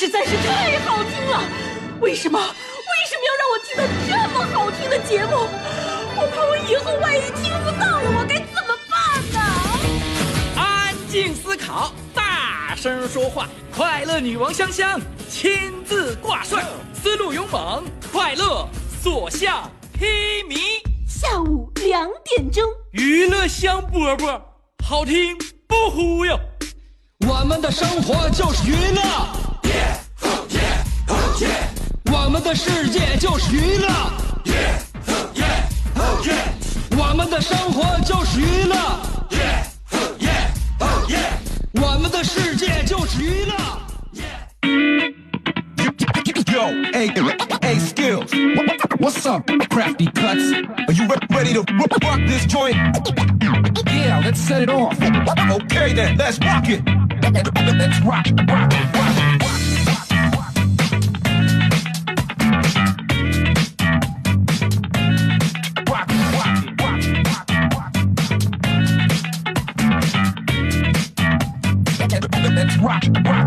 实在是太好听了！为什么要让我听到这么好听的节目？我怕我以后万一听不到了，我该怎么办呢？安静思考，大声说话，快乐女王香香亲自挂帅，思路勇猛，快乐所向披靡。下午2点钟，娱乐香饽饽，好听不忽悠。 我们的生活就是娱乐，我们的世界就是娱乐，我们的生活就是娱乐，我们的世界就是娱乐。Yo, hey, hey, skills. What's up, crafty cuts? Are you ready to rock this joint? Yeah, let's set it off. Okay then, let's rock it. Let's rock, rock, rock.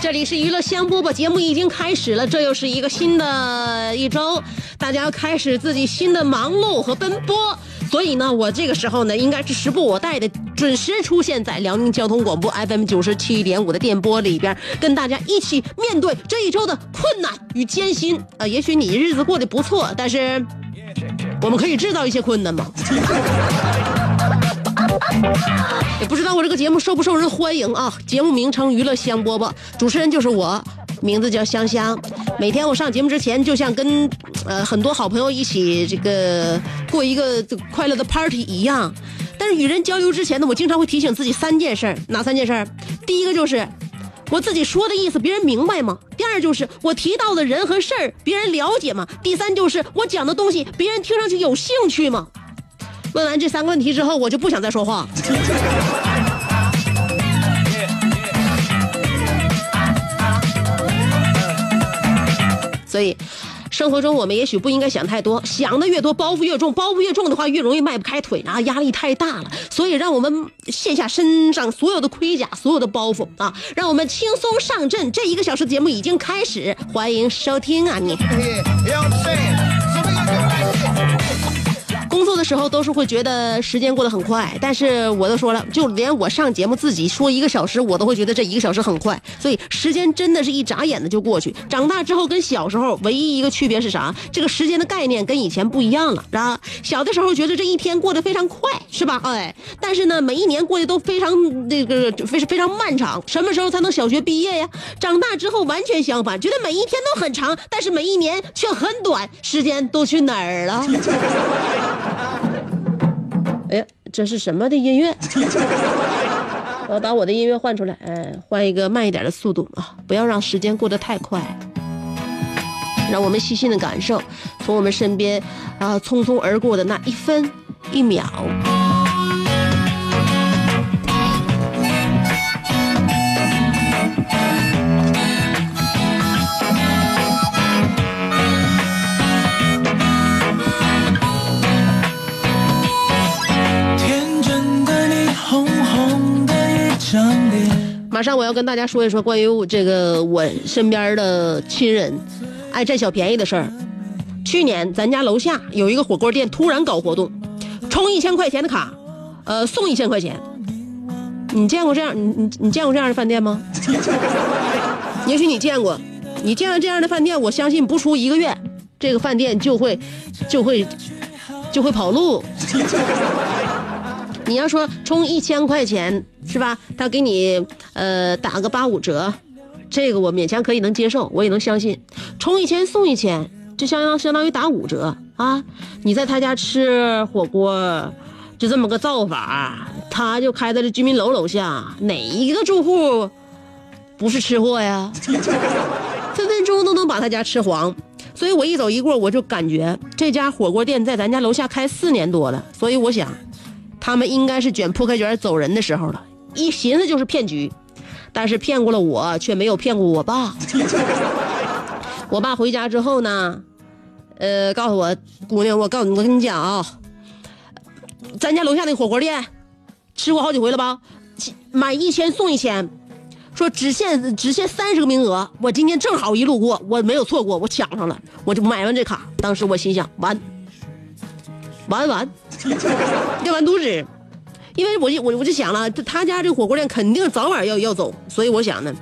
这里是娱乐香饽饽，节目已经开始了，这又是一个新的一周，大家要开始自己新的忙碌和奔波。所以呢，我这个时候呢，应该是时不我待的，准时出现在辽宁交通广播 FM 97.5的电波里边，跟大家一起面对这一周的困难与艰辛。也许你日子过得不错，但是我们可以制造一些困难吗？也不知道我这个节目受不受人欢迎啊！节目名称娱乐香饽饽，主持人就是我，名字叫香香。每天我上节目之前，就像跟很多好朋友一起这个过一个快乐的 party 一样。但是与人交流之前呢，我经常会提醒自己3件事，哪3件事？第一个就是我自己说的意思别人明白吗？第二就是我提到的人和事儿别人了解吗？第三就是我讲的东西别人听上去有兴趣吗？问完这3个问题之后，我就不想再说话。所以，生活中我们也许不应该想太多，想的越多，包袱越重，包袱越重的话，越容易迈不开腿啊，压力太大了。所以，让我们卸下身上所有的盔甲，所有的包袱啊，让我们轻松上阵。这1个小时节目已经开始，欢迎收听啊你！工作的时候都是会觉得时间过得很快，但是我都说了，就连我上节目自己说1个小时，我都会觉得这1个小时很快，所以时间真的是一眨眼的就过去。长大之后跟小时候唯一一个区别是啥？这个时间的概念跟以前不一样了，是吧？小的时候觉得这一天过得非常快，是吧？哎，但是呢，每一年过得都非常那个非常漫长。什么时候才能小学毕业呀？长大之后完全相反，觉得每一天都很长，但是每一年却很短。时间都去哪儿了？哎呀，这是什么的音乐？我要把我的音乐换出来，换一个慢一点的速度啊！不要让时间过得太快，让我们细心的感受从我们身边啊匆匆而过的那1分1秒。马上我要跟大家说一说关于我身边的亲人爱占小便宜的事儿。去年咱家楼下有一个火锅店突然搞活动，充1000块钱的卡，送1000块钱。你见过这样的饭店吗？也许你见过，你见了这样的饭店，我相信不出1个月，这个饭店就会跑路。你要说充1000块钱是吧？他给你打个85折，这个我勉强可以能接受，我也能相信。充1000送1000，就相当于打5折啊！你在他家吃火锅，就这么个造法，他就开在这居民楼楼下，哪一个住户不是吃货呀？分分钟都能把他家吃黄。所以我一走一过，我就感觉这家火锅店在咱家楼下开4年多了，所以我想。他们应该是卷铺开卷走人的时候了，一寻思就是骗局，但是骗过了我，却没有骗过我爸。我爸回家之后呢，告诉我姑娘，我跟你讲啊，咱家楼下那火锅店吃过好几回了吧，满1000送1000，说只限30个名额，我今天正好一路过，我没有错过，我抢上了，我就买完这卡。当时我心想完要完犊子，因为我就想了，他家这火锅店肯定早晚要走，所以我想呢，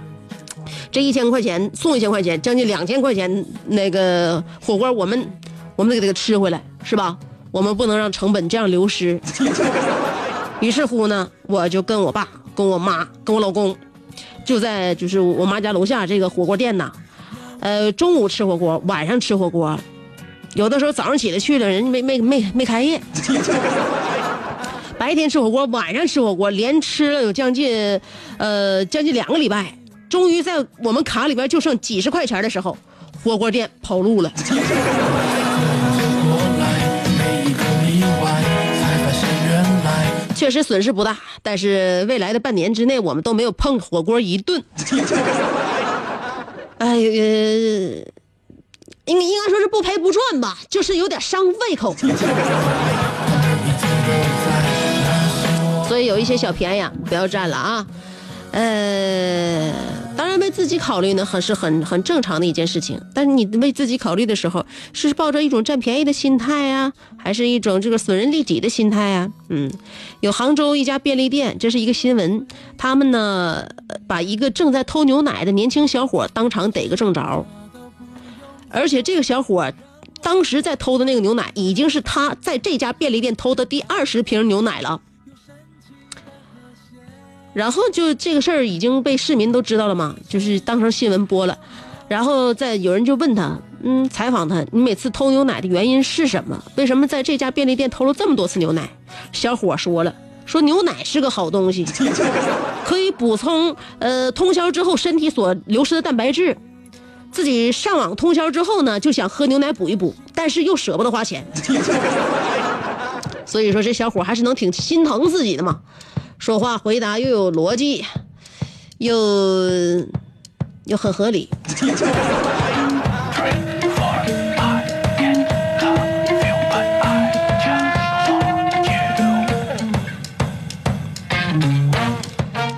这1000块钱送1000块钱，将近2000块钱那个火锅，我们得给他吃回来，是吧？我们不能让成本这样流失。于是乎呢，我就跟我爸、跟我妈、跟我老公，就在就是我妈家楼下这个火锅店呐，中午吃火锅，晚上吃火锅，有的时候早上起来去了，人家没开业。白天吃火锅，晚上吃火锅，连吃了有将近2个礼拜，终于在我们卡里边就剩几十块钱的时候，火锅店跑路了。确实损失不大，但是未来的半年之内，我们都没有碰火锅一顿。哎呀，应该说是不赔不赚吧，就是有点伤胃口。所以有一些小便宜啊，不要占了啊。当然为自己考虑呢，是很正常的一件事情。但是你为自己考虑的时候，是抱着一种占便宜的心态啊，还是一种这个损人利己的心态啊？有杭州一家便利店，这是一个新闻，他们呢把一个正在偷牛奶的年轻小伙当场逮个正着，而且这个小伙当时在偷的那个牛奶，已经是他在这家便利店偷的第20瓶牛奶了。然后就这个事儿已经被市民都知道了嘛，就是当成新闻播了，然后再有人就问他，采访他，你每次偷牛奶的原因是什么？为什么在这家便利店偷了这么多次牛奶？小伙说了，说牛奶是个好东西，可以补充通宵之后身体所流失的蛋白质。自己上网通宵之后呢，就想喝牛奶补一补，但是又舍不得花钱。所以说这小伙还是能挺心疼自己的嘛。说话回答又有逻辑，又很合理。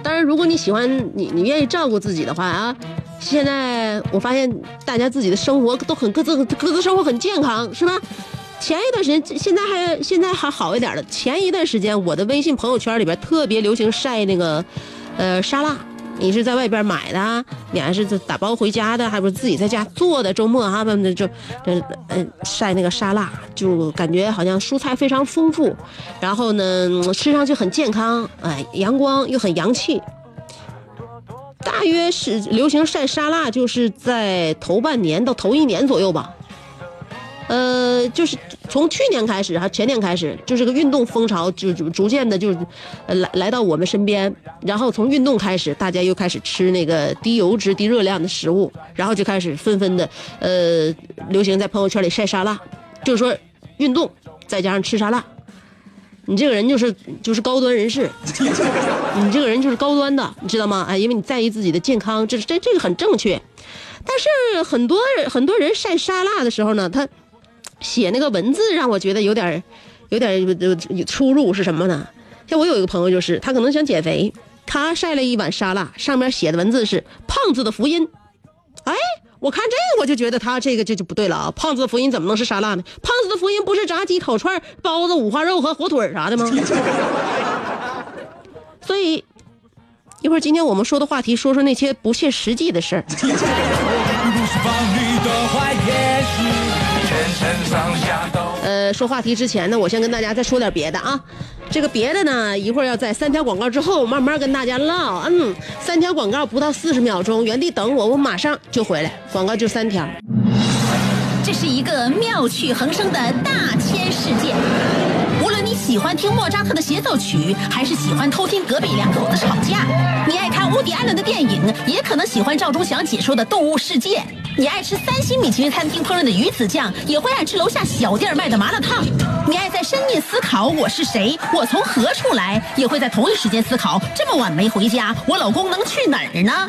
当然，如果你喜欢你愿意照顾自己的话啊，现在我发现大家自己的生活都很各自生活很健康，是吧？前一段时间，现在还好一点了。前一段时间，我的微信朋友圈里边特别流行晒那个，沙拉。你是在外边买的，你还是打包回家的，还不是自己在家做的？周末他们就晒那个沙拉，就感觉好像蔬菜非常丰富，然后呢吃上去很健康，哎，阳光又很洋气。大约是流行晒沙拉，就是在头半年到头一年左右吧。就是从去年开始，还前年开始，就是个运动风潮，就逐渐的就来到我们身边。然后从运动开始，大家又开始吃那个低油脂、低热量的食物，然后就开始纷纷的流行在朋友圈里晒沙拉，就是说运动再加上吃沙拉，你这个人就是高端人士，你这个人就是高端的，你知道吗？哎，因为你在意自己的健康，这个很正确。但是很多人晒沙拉的时候呢，他写那个文字让我觉得有点出入，是什么呢？像我有一个朋友，就是他可能想减肥，他晒了一碗沙拉，上面写的文字是胖子的福音。哎，我看这个我就觉得他这个就不对了啊！胖子的福音怎么能是沙拉呢？胖子的福音不是炸鸡、烤串、包子、五花肉和火腿啥的吗？所以一会儿今天我们说的话题，说说那些不切实际的事儿。说话题之前呢，我先跟大家再说点别的啊。这个别的呢，一会儿要在3条广告之后慢慢跟大家唠。3条广告不到40秒钟，原地等我，我马上就回来。广告就3条。这是一个妙趣横生的大千世界，无论你喜欢听莫扎特的协奏曲，还是喜欢偷听隔壁两口子吵架，你爱看乌迪·艾伦的电影，也可能喜欢赵忠祥解说的《动物世界》。你爱吃3星米其林餐厅烹饪的鱼子酱，也会爱吃楼下小店卖的麻辣烫。你爱在深夜思考我是谁，我从何处来，也会在同一时间思考这么晚没回家，我老公能去哪儿呢？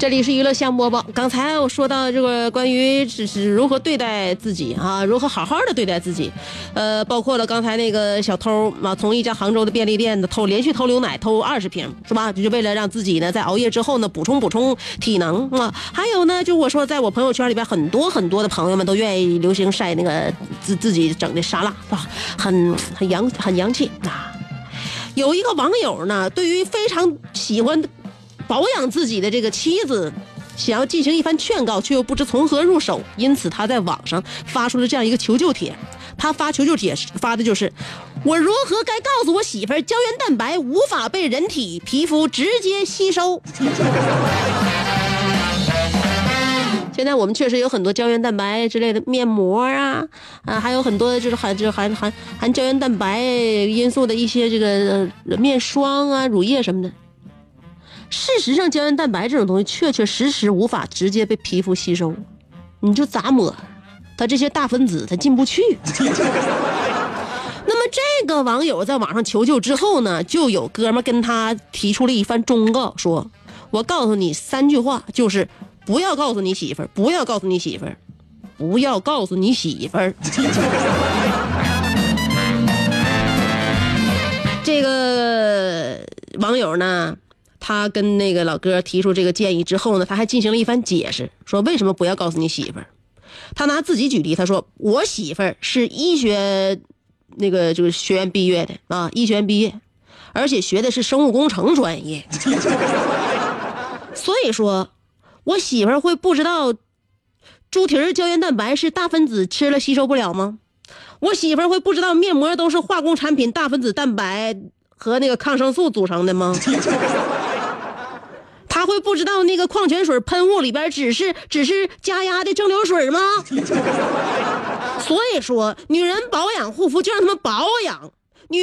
这里是娱乐香饽饽。刚才我说到这个关于是如何对待自己啊，如何好好的对待自己，包括了刚才那个小偷嘛，从一家杭州的便利店的连续偷牛奶，偷20瓶是吧？就是为了让自己呢在熬夜之后呢补充体能啊。还有呢，就我说在我朋友圈里边很多的朋友们都愿意流行晒那个自己整的沙拉是吧？很洋气啊。有一个网友呢，对于非常喜欢保养自己的这个妻子，想要进行一番劝告，却又不知从何入手，因此他在网上发出了这样一个求救帖。他发求救帖发的就是：我如何该告诉我媳妇儿，胶原蛋白无法被人体皮肤直接吸收。现在我们确实有很多胶原蛋白之类的面膜啊，还有很多就是含胶原蛋白因素的一些这个面霜啊、乳液什么的。事实上，胶原蛋白这种东西确确实实无法直接被皮肤吸收，你就咋抹，它这些大分子它进不去。那么这个网友在网上求救之后呢，就有哥们跟他提出了一番忠告，说：“我告诉你3句话，就是不要告诉你媳妇儿，不要告诉你媳妇儿，不要告诉你媳妇儿。”这个网友呢？他跟那个老哥提出这个建议之后呢，他还进行了一番解释，说为什么不要告诉你媳妇儿。他拿自己举例，他说我媳妇儿是医学那个就是学院毕业的啊，医学院毕业，而且学的是生物工程专业，所以说我媳妇儿会不知道猪蹄儿胶原蛋白是大分子吃了吸收不了吗？我媳妇儿会不知道面膜都是化工产品大分子蛋白和那个抗生素组成的吗？他会不知道那个矿泉水喷雾里边只是加压的蒸馏水吗？所以说，女人保养护肤就让他们保养。女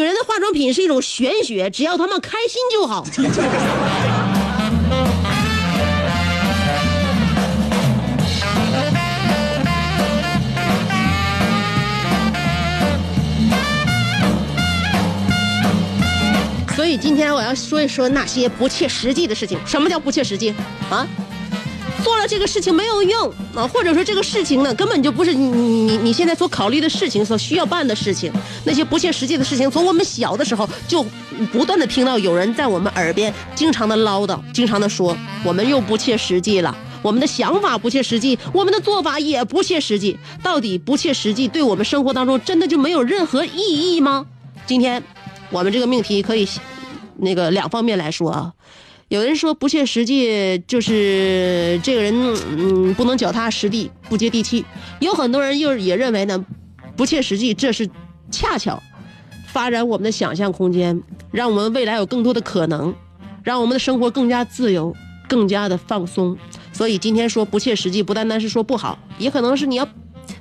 人的化妆品是一种玄学，只要他们开心就好。所以今天我要说一说那些不切实际的事情。什么叫不切实际啊？做了这个事情没有用啊，或者说这个事情呢根本就不是你现在所考虑的事情，所需要办的事情。那些不切实际的事情，从我们小的时候就不断的听到有人在我们耳边经常的唠叨，经常的说我们又不切实际了，我们的想法不切实际，我们的做法也不切实际。到底不切实际对我们生活当中真的就没有任何意义吗？今天我们这个命题可以那个2方面来说啊。有人说不切实际就是这个人不能脚踏实地，不接地气。有很多人又也认为呢，不切实际这是恰巧发展我们的想象空间，让我们未来有更多的可能，让我们的生活更加自由，更加的放松。所以今天说不切实际不单单是说不好，也可能是你要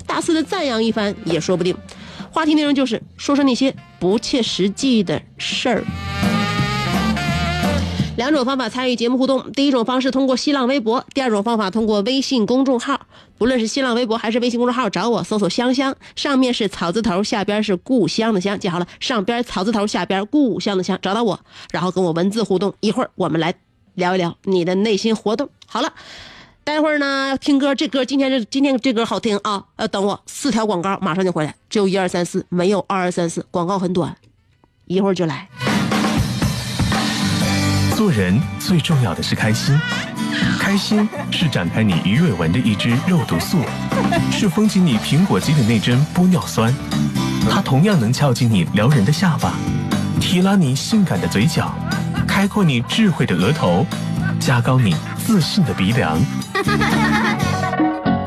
大肆的赞扬一番也说不定。话题内容就是说那些不切实际的事儿。2种方法参与节目互动，第一种方式通过新浪微博，第2种方法通过微信公众号。不论是新浪微博还是微信公众号，找我搜索香香，上面是草字头，下边是故乡的乡，记好了，上边草字头，下边故乡的乡，找到我，然后跟我文字互动，一会儿我们来聊一聊你的内心活动。好了，待会儿呢听歌，这歌今天这歌好听啊！等我4条广告马上就回来，只有1、2、3、4，没有2、2、3、4，广告很短，一会儿就来。做人最重要的是开心，开心是展开你鱼尾纹的一支肉毒素，是封紧你苹果肌的那针玻尿酸，它同样能翘起你撩人的下巴，提拉你性感的嘴角，开阔你智慧的额头，加高你自信的鼻梁。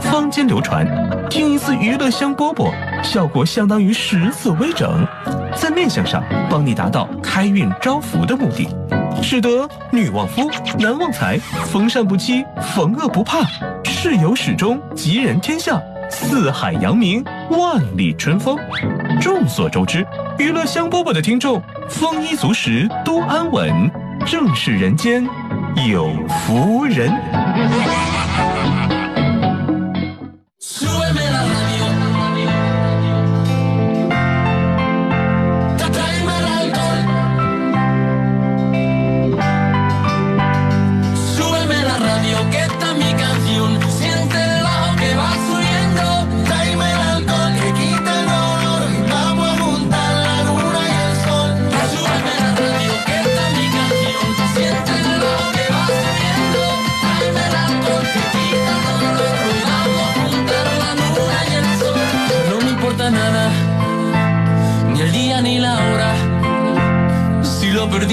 坊间流传，听一次娱乐香饽饽，效果相当于10次微整，在面相上帮你达到开运招福的目的。使得女旺夫，男旺财，逢善不欺，逢恶不怕，事有始终，吉人天下，四海扬名，万里春风。众所周知，娱乐香饽饽的听众，丰衣足食，都安稳，正是人间有福人。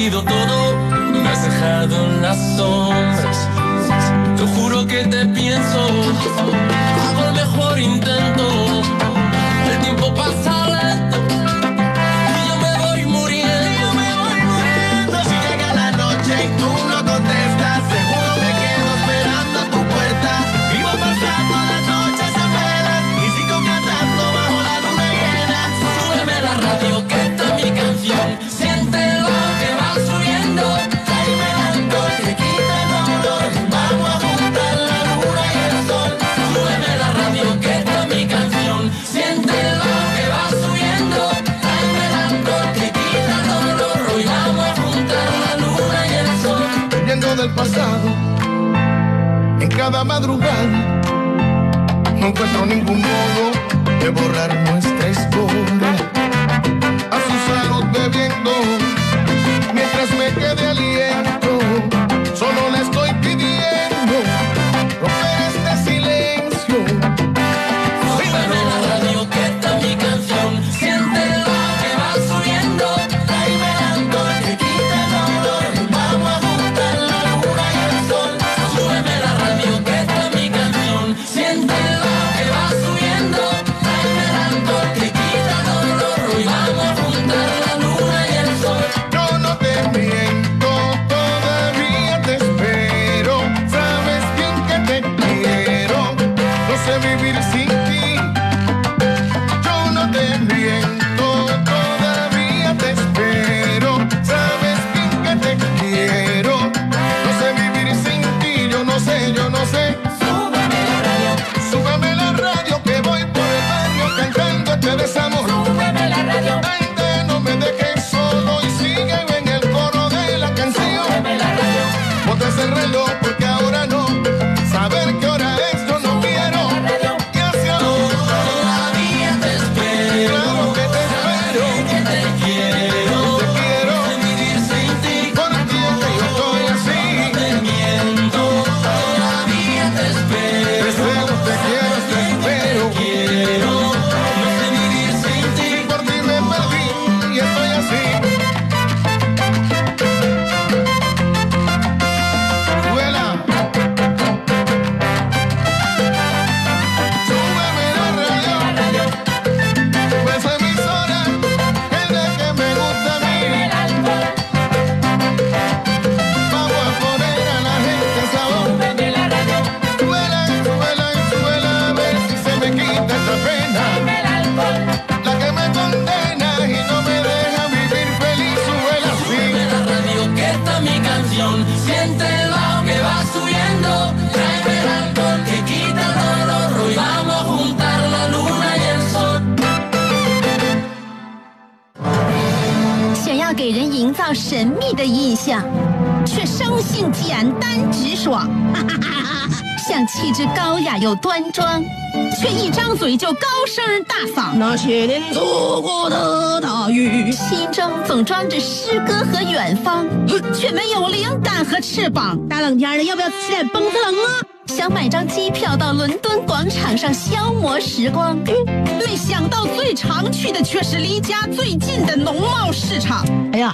Todo me has dejado en las sombras. Te juro que te pienso. Hago el mejor intento. El tiempo pasa lento y yo me voy muriendo. Sigue acá la noche y tú no contestas. Seguro me quedo esperando a tu puerta. Vivo pasando las noches a velas y sigo cantando bajo la luna llena. Súbeme la radio que está mi canción. Del pasado, en cada madrugada, no encuentro ningún modo de borrar nuestra historia. A sus aros bebiendo, mientras me quede aliento, solo le estoy pidiendo romper este silencio. Súbeme la radio que está mi canción, siente lo que va subiendo, tráeme el alcohol que quita el dolor.神秘的印象，却生性简单直爽，哈哈哈哈，像气质高雅又端庄，却一张嘴就高声大嗓。那些年错过的大雨，心中总装着诗歌和远方，却没有灵感和翅膀。大冷天的，要不要吃点蹦腾啊？想买张机票到伦敦广场上消磨时光，没想到最常去的却是离家最近的农贸市场。哎呀！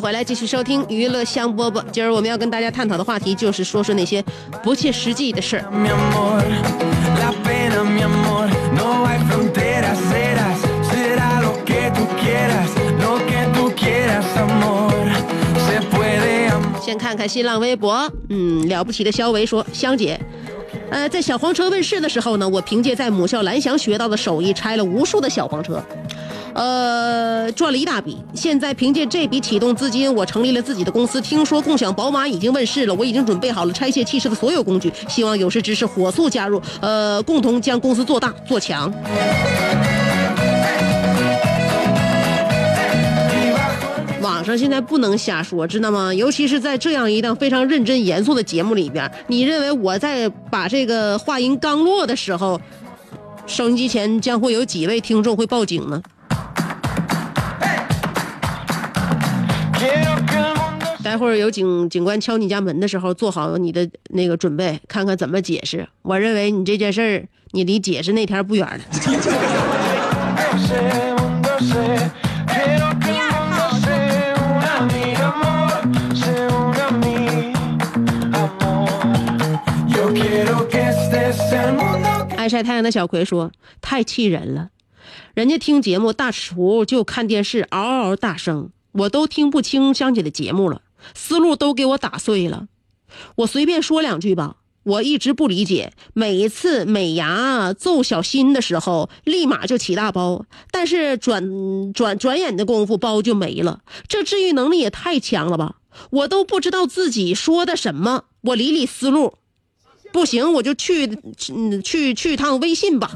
回来继续收听娱乐香饽饽，今儿我们要跟大家探讨的话题就是说说那些不切实际的事儿。先看看新浪微博，了不起的肖维说，香姐，在小黄车问世的时候呢，我凭借在母校蓝翔学到的手艺，拆了无数的小黄车。赚了一大笔，现在凭借这笔启动资金，我成立了自己的公司。听说共享宝马已经问世了，我已经准备好了拆卸汽车的所有工具，希望有识之士火速加入，共同将公司做大做强。网上现在不能瞎说，知道吗？尤其是在这样一档非常认真严肃的节目里边，你认为我在把这个话音刚落的时候，收音机前将会有几位听众会报警呢？待会儿有警官敲你家门的时候，做好你的那个准备，看看怎么解释。我认为你这件事儿，你离解释那天不远了。爱晒太阳的小葵说：“太气人了，人家听节目大厨就看电视，嗷嗷大声。”我都听不清香姐的节目了，思路都给我打碎了。我随便说两句吧，我一直不理解，每一次美牙揍小新的时候立马就起大包，但是转眼的功夫包就没了，这治愈能力也太强了吧，我都不知道自己说的什么，我理思路不行我就去趟微信吧。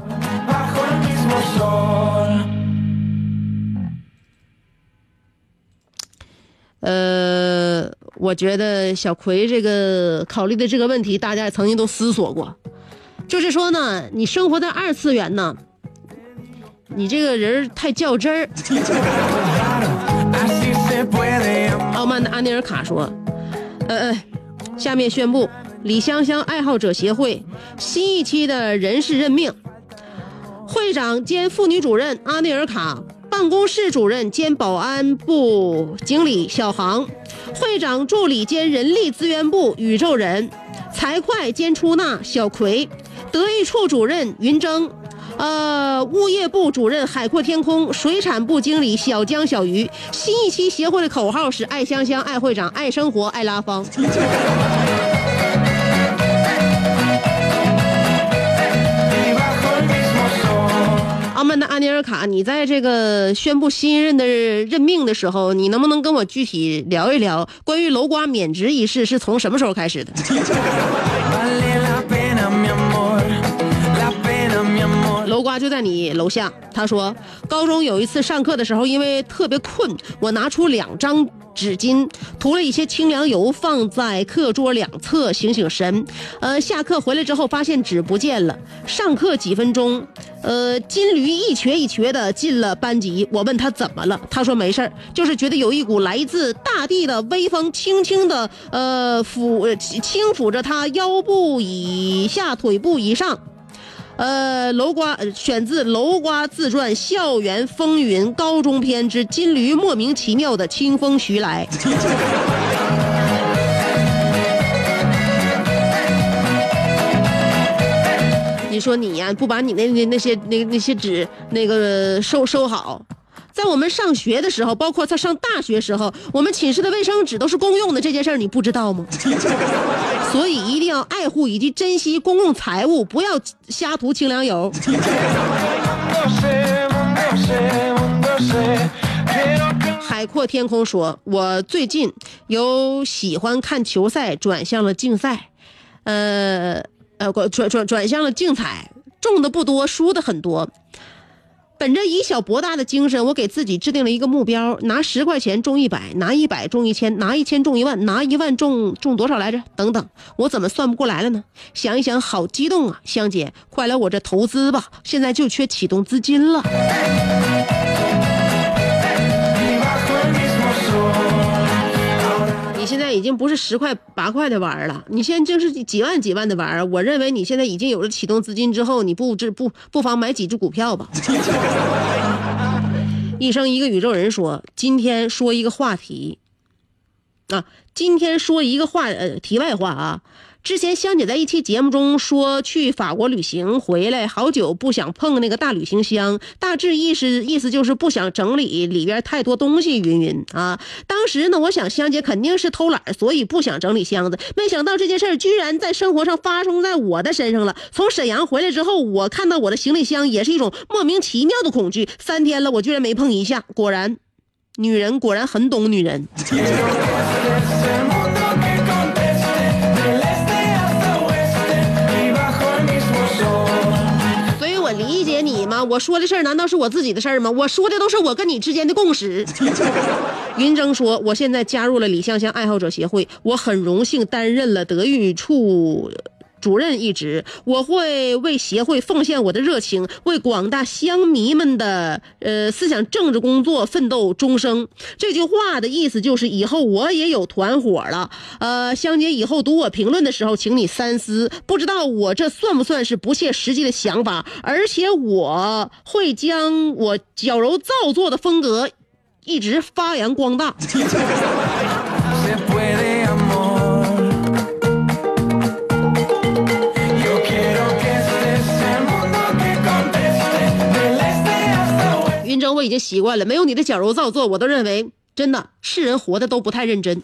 我觉得小葵这个考虑的这个问题，大家也曾经都思索过，就是说呢，你生活在二次元呢，你这个人太较真儿。傲慢的安尼尔卡说：“下面宣布，李香香爱好者协会新一期的人事任命，会长兼妇女主任安尼尔卡。”办公室主任兼保安部经理小航，会长助理兼人力资源部宇宙人，财会兼出纳小葵，德育处主任云峥，物业部主任海阔天空，水产部经理小江小鱼。新一期协会的口号是爱香香爱会长爱生活爱拉芳。那安尼尔卡，你在这个宣布新任的任命的时候，你能不能跟我具体聊一聊关于楼瓜免职一事是从什么时候开始的？楼瓜就在你楼下，他说高中有一次上课的时候，因为特别困，我拿出2张纸巾涂了一些清凉油放在课桌两侧醒醒神，下课回来之后发现纸不见了，上课几分钟，金驴一瘸一瘸的进了班级，我问他怎么了，他说没事儿，就是觉得有一股来自大地的微风轻轻的轻抚着他腰部以下腿部以上。楼瓜选自楼瓜自传《校园风云》高中篇之金驴莫名其妙的清风徐来。你说你呀、不把你那些纸收好。在我们上学的时候，包括在上大学时候，我们寝室的卫生纸都是公用的，这件事儿你不知道吗？所以一定要爱护以及珍惜公共财物，不要瞎涂清凉油。海阔天空说，我最近由喜欢看球赛转向了竞赛，转向了竞彩，中的不多，输的很多。本着以小博大的精神，我给自己制定了一个目标，拿10块钱中100，拿100中1000，拿1000中1万，拿1万中多少来着等等，我怎么算不过来了呢？想一想好激动啊，香姐快来我这投资吧，现在就缺启动资金了。你现在已经不是10块8块的玩了，你现在正是几万的玩。我认为你现在已经有了启动资金之后，你不妨买几只股票吧。一生一个宇宙人说，今天说一个题外话啊。之前香姐在一期节目中说去法国旅行回来，好久不想碰那个大旅行箱，大致意思就是不想整理里边太多东西云啊。当时呢，我想香姐肯定是偷懒，所以不想整理箱子，没想到这件事儿居然在生活上发生在我的身上了。从沈阳回来之后，我看到我的行李箱也是一种莫名其妙的恐惧，3天了我居然没碰一下。女人果然很懂女人。理解你吗？我说的事儿难道是我自己的事儿吗？我说的都是我跟你之间的共识。云峥说，我现在加入了李香香爱好者协会，我很荣幸担任了德育处主任一职，我会为协会奉献我的热情，为广大乡迷们的思想政治工作奋斗终生。这句话的意思就是以后我也有团伙了。香姐以后读我评论的时候，请你三思，不知道我这算不算是不切实际的想法，而且我会将我矫揉造作的风格一直发扬光大。云峥，我已经习惯了，没有你的矫揉造作，我都认为真的世人活的都不太认真。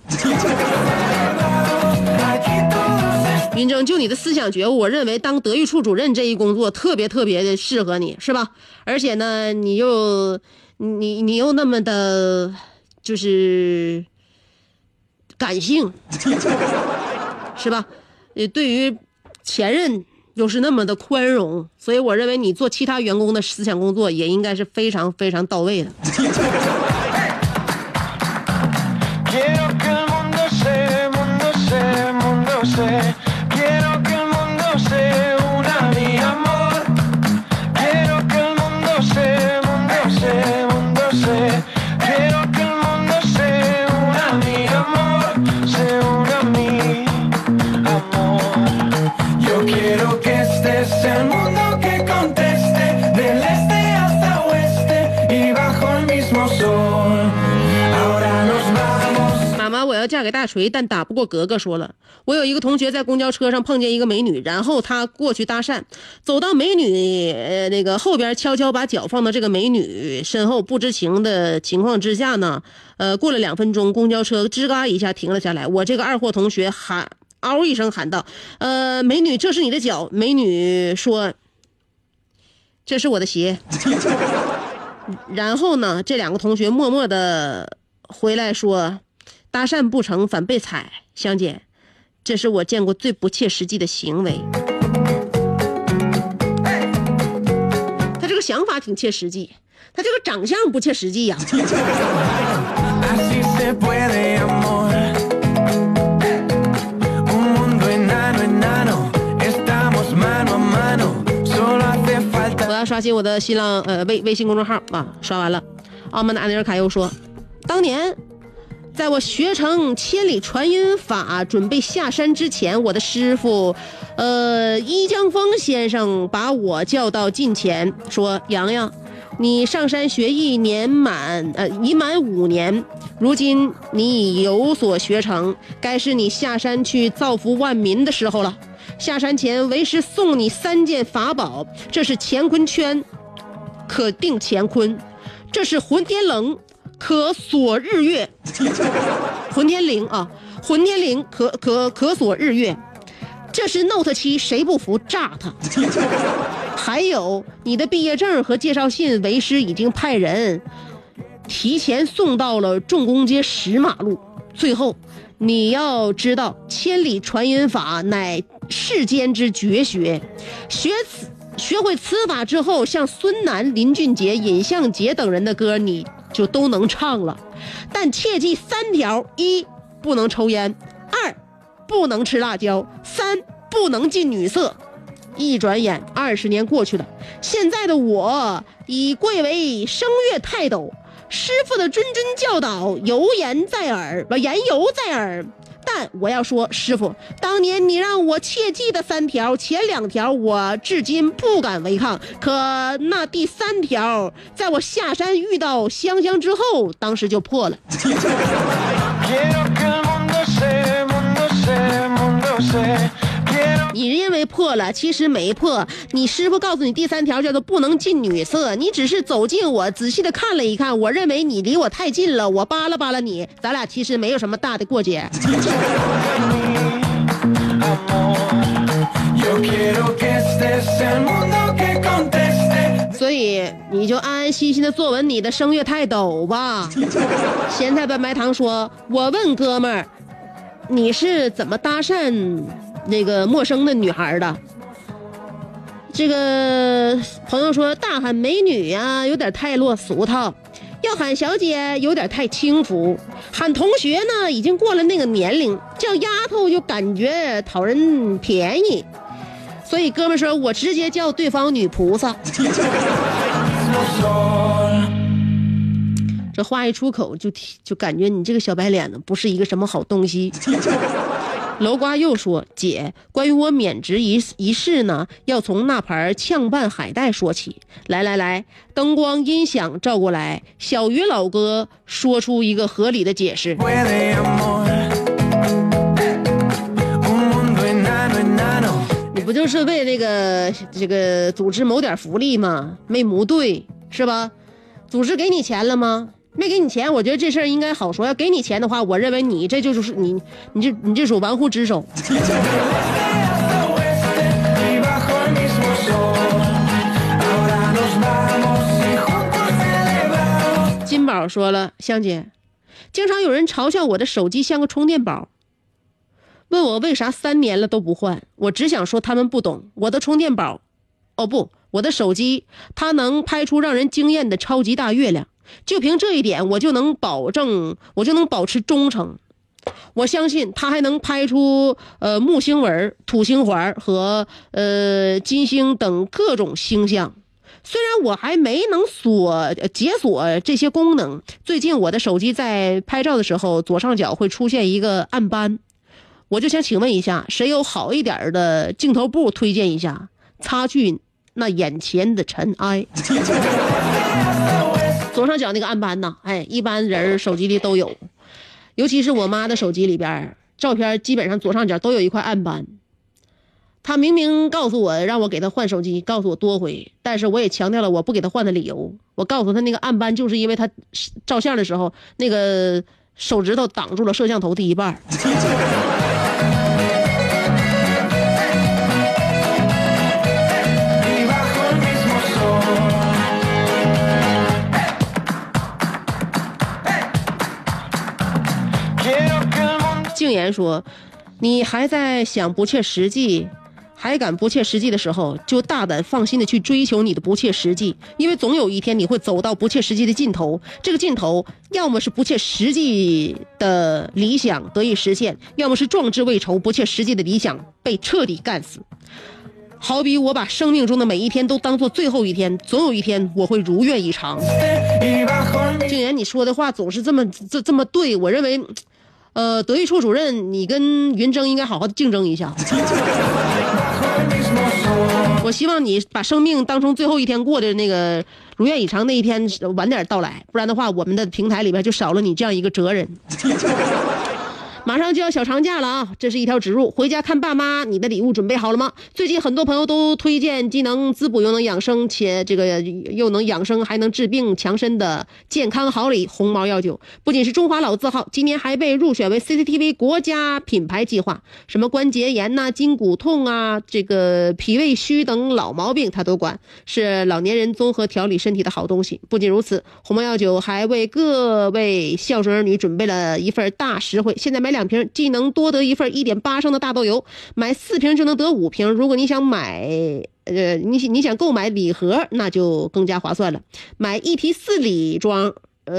云峥，就你的思想觉悟，我认为当德育处主任这一工作特别的适合你，是吧？而且呢，你又那么的，就是感性，是吧？对于前任。就是那么的宽容，所以我认为你做其他员工的思想工作也应该是非常到位的。嫁给大锤，但打不过格格。说了，我有一个同学在公交车上碰见一个美女，然后他过去搭讪，走到美女后边，悄悄把脚放到这个美女身后，不知情的情况之下呢，过了2分钟，公交车吱嘎一下停了下来。我这个二货同学嗷一声喊道：“美女，这是你的脚。”美女说：“这是我的鞋。”然后呢，这两个同学默默的回来说。搭讪不成反被踩，香姐，这是我见过最不切实际的行为。他这个想法挺切实际，他这个长相不切实际呀、我要刷新我的新浪微信公众号啊，刷完了。澳门的安德尔卡又说，当年在我学成千里传音法准备下山之前，我的师傅伊江峰先生把我叫到近前说，洋洋，你上山学艺已满5年，如今你已有所学成，该是你下山去造福万民的时候了。下山前为师送你3件法宝，这是乾坤圈，可定乾坤；这是混天绫，可锁日月。混天绫啊，混天绫可锁日月。这是 Note 7，谁不服炸他！还有你的毕业证和介绍信，为师已经派人提前送到了重工街10马路。最后，你要知道，千里传音法乃世间之绝学，学会此法之后，像孙楠、林俊杰、尹相杰等人的歌，你就都能唱了。但切记3条：1不能抽烟，2不能吃辣椒，3不能近女色。一转眼20年过去了，现在的我已贵为声乐泰斗，师傅的谆教导言犹在耳。但我要说，师傅，当年你让我切记的3条，前2条我至今不敢违抗，可那第3条，在我下山遇到香香之后，当时就破了。你认为破了，其实没破。你师傅告诉你第3条叫做不能近女色，你只是走近我，仔细的看了一看，我认为你离我太近了，我扒拉扒拉你，咱俩其实没有什么大的过节。所以你就安安心心的做完你的声乐泰斗吧。咸菜拌白糖说，我问哥们儿，你是怎么搭讪那个陌生的女孩的？这个朋友说，大喊美女啊，有点太落俗套；要喊小姐，有点太轻浮；喊同学呢，已经过了那个年龄；叫丫头就感觉讨人便宜。所以哥们说，我直接叫对方女菩萨。这话一出口就感觉你这个小白脸呢不是一个什么好东西。楼瓜又说，姐，关于我免职一事呢，要从那盘呛拌海带说起。来，灯光音响照过来，小鱼老哥说出一个合理的解释。你不就是为这个组织谋点福利吗？没谋对是吧？组织给你钱了吗？没给你钱，我觉得这事儿应该好说。要给你钱的话，我认为你这就是你这属玩忽职守。金宝说了，香姐，经常有人嘲笑我的手机像个充电宝，问我为啥3年了都不换。我只想说他们不懂，我的充电宝，我的手机，它能拍出让人惊艳的超级大月亮。就凭这一点，我就能保持忠诚。我相信他还能拍出木星纹、土星环和金星等各种星象。虽然我还没能解锁这些功能，最近我的手机在拍照的时候，左上角会出现一个暗斑。我就想请问一下，谁有好一点的镜头部推荐一下，擦去那眼前的尘埃。左上角那个暗斑呢？一般人手机里都有，尤其是我妈的手机里边，照片基本上左上角都有一块暗斑。她明明告诉我让我给她换手机，告诉我多回，但是我也强调了我不给她换的理由。我告诉她那个暗斑就是因为她照相的时候那个手指头挡住了摄像头第一半。静言说，你还在想不切实际，还敢不切实际的时候，就大胆放心的去追求你的不切实际，因为总有一天你会走到不切实际的尽头。这个尽头要么是不切实际的理想得以实现，要么是壮志未酬，不切实际的理想被彻底干死。好比我把生命中的每一天都当作最后一天，总有一天我会如愿以偿。静言，你说的话总是这么对，我认为德育处主任，你跟云峥应该好好的竞争一下。我希望你把生命当成最后一天过的那个如愿以偿那一天晚点到来，不然的话，我们的平台里边就少了你这样一个哲人。马上就要小长假了啊，这是一条直入。回家看爸妈，你的礼物准备好了吗？最近很多朋友都推荐既能滋补又能养生，且这个又能养生还能治病强身的健康好礼鸿茅药酒，不仅是中华老字号，今年还被入选为 CCTV 国家品牌计划。什么关节炎啊、筋骨痛啊、这个脾胃虚等老毛病它都管，是老年人综合调理身体的好东西。不仅如此，鸿茅药酒还为各位孝顺儿女准备了一份大实惠，现在买2瓶既能多得一份 1.8 升的大豆油，买4瓶就能得5瓶。如果你想买你想购买礼盒，那就更加划算了，买1提4礼装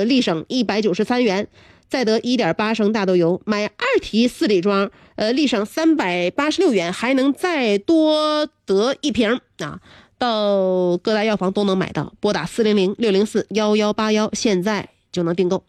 立省193元，再得 1.8 升大豆油；买2提4礼装立省386元，还能再多得1瓶啊。到各大药房都能买到，拨打400-604-1181，现在就能订购。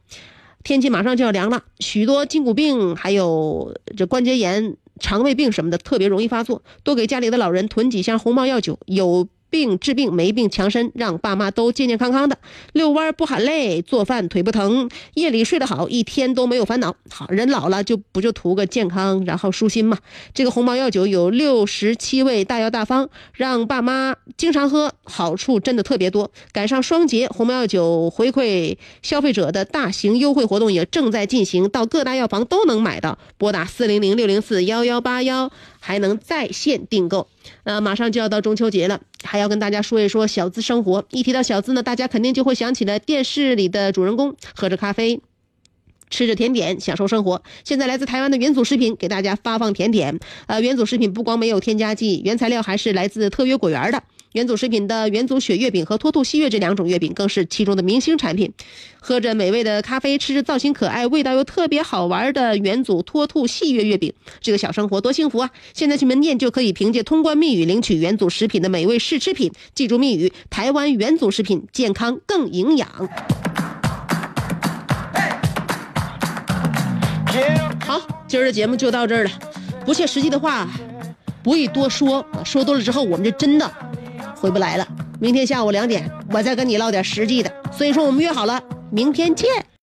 天气马上就要凉了，许多筋骨病还有这关节炎、肠胃病什么的特别容易发作，多给家里的老人囤几箱鸿茅药酒，有病治病，没病强身，让爸妈都健健康康的，遛弯不喊累，做饭腿不疼，夜里睡得好，一天都没有烦恼。好，人老了就图个健康然后舒心嘛。这个鸿茅药酒有67味大药大方，让爸妈经常喝，好处真的特别多。赶上双节，鸿茅药酒回馈消费者的大型优惠活动也正在进行，到各大药房都能买到，拨打400-604-1181，还能在线订购。马上就要到中秋节了，还要跟大家说一说小资生活。一提到小资呢，大家肯定就会想起了电视里的主人公，喝着咖啡，吃着甜点，享受生活。现在来自台湾的元祖食品给大家发放甜点。元祖食品不光没有添加剂，原材料还是来自特约果园的。元祖食品的元祖雪月饼和托兔西月这2种月饼更是其中的明星产品。喝着美味的咖啡，吃着造型可爱、味道又特别好玩的元祖托兔西月月饼，这个小生活多幸福啊！现在去门店就可以凭借通关密语领取元祖食品的美味试吃品，记住密语：台湾元祖食品，健康更营养。好，今儿的节目就到这儿了，不切实际的话不宜多说，说多了之后我们就真的回不来了。明天下午2点我再跟你唠点实际的，所以说我们约好了明天见。